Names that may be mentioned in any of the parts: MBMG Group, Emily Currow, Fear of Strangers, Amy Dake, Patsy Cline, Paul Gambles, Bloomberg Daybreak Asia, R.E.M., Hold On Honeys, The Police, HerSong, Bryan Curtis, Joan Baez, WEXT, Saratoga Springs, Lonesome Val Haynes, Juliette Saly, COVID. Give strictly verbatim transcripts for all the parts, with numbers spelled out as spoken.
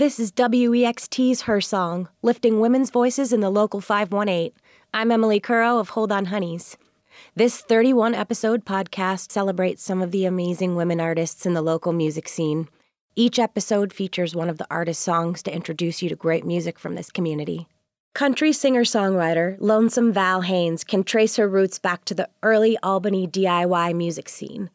This is W E X T's HerSong, lifting women's voices in the local five one eight. I'm Emily Currow of Hold On Honeys. This thirty-one episode podcast celebrates some of the amazing women artists in the local music scene. Each episode features one of the artist's songs to introduce you to great music from this community. Country singer-songwriter Lonesome Val Haynes can trace her roots back to the early Albany D I Y music scene.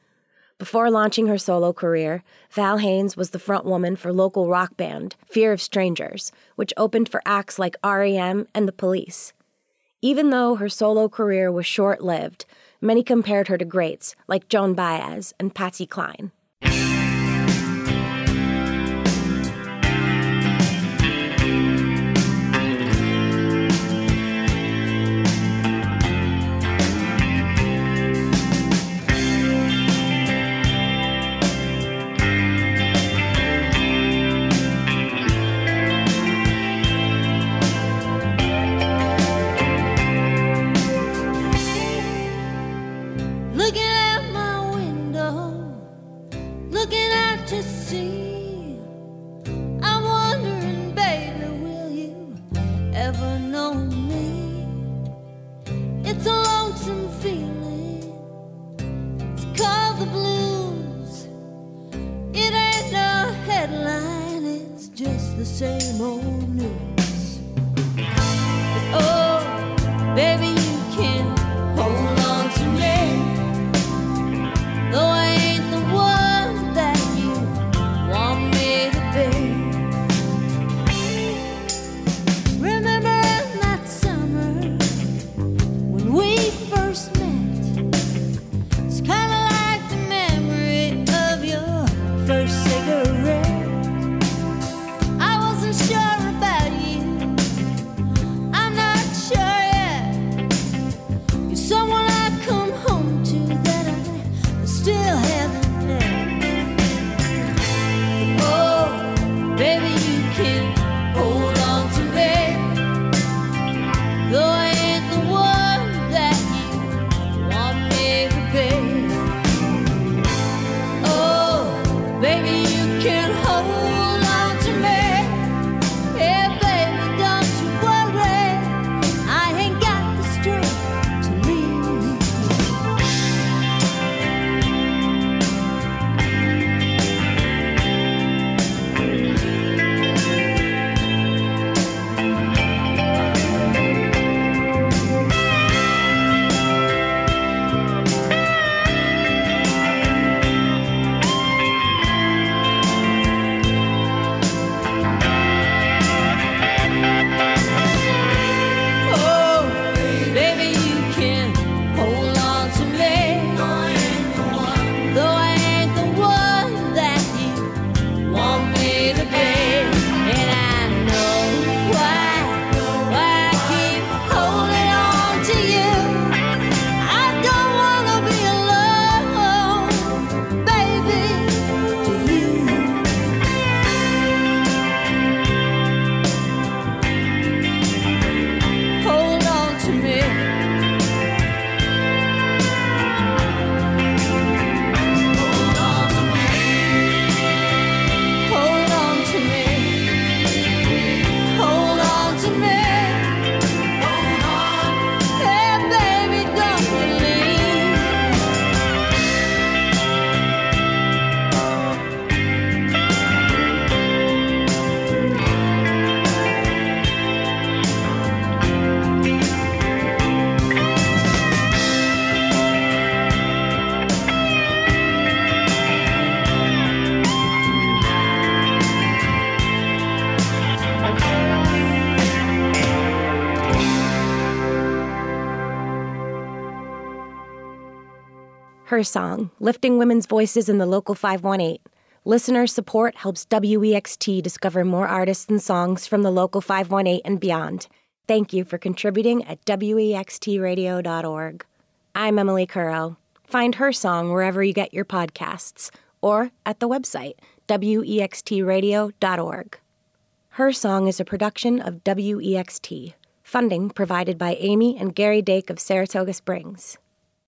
Before launching her solo career, Val Haynes was the front woman for local rock band Fear of Strangers, which opened for acts like R E M and The Police. Even though her solo career was short-lived, many compared her to greats like Joan Baez and Patsy Cline. Same old news. Oh, baby, you can hold on to me, though I ain't the one that you want me to be. Remember that summer when we first met? It's kind of like the memory of your first cigarette. HerSong, lifting women's voices in the local five one eight. Listener support helps W E X T discover more artists and songs from the local five one eight and beyond. Thank you for contributing at W E X T radio dot org. I'm Emily Currow. Find HerSong wherever you get your podcasts or at the website W E X T radio dot org. HerSong is a production of W E X T, funding provided by Amy and Gary Dake of Saratoga Springs.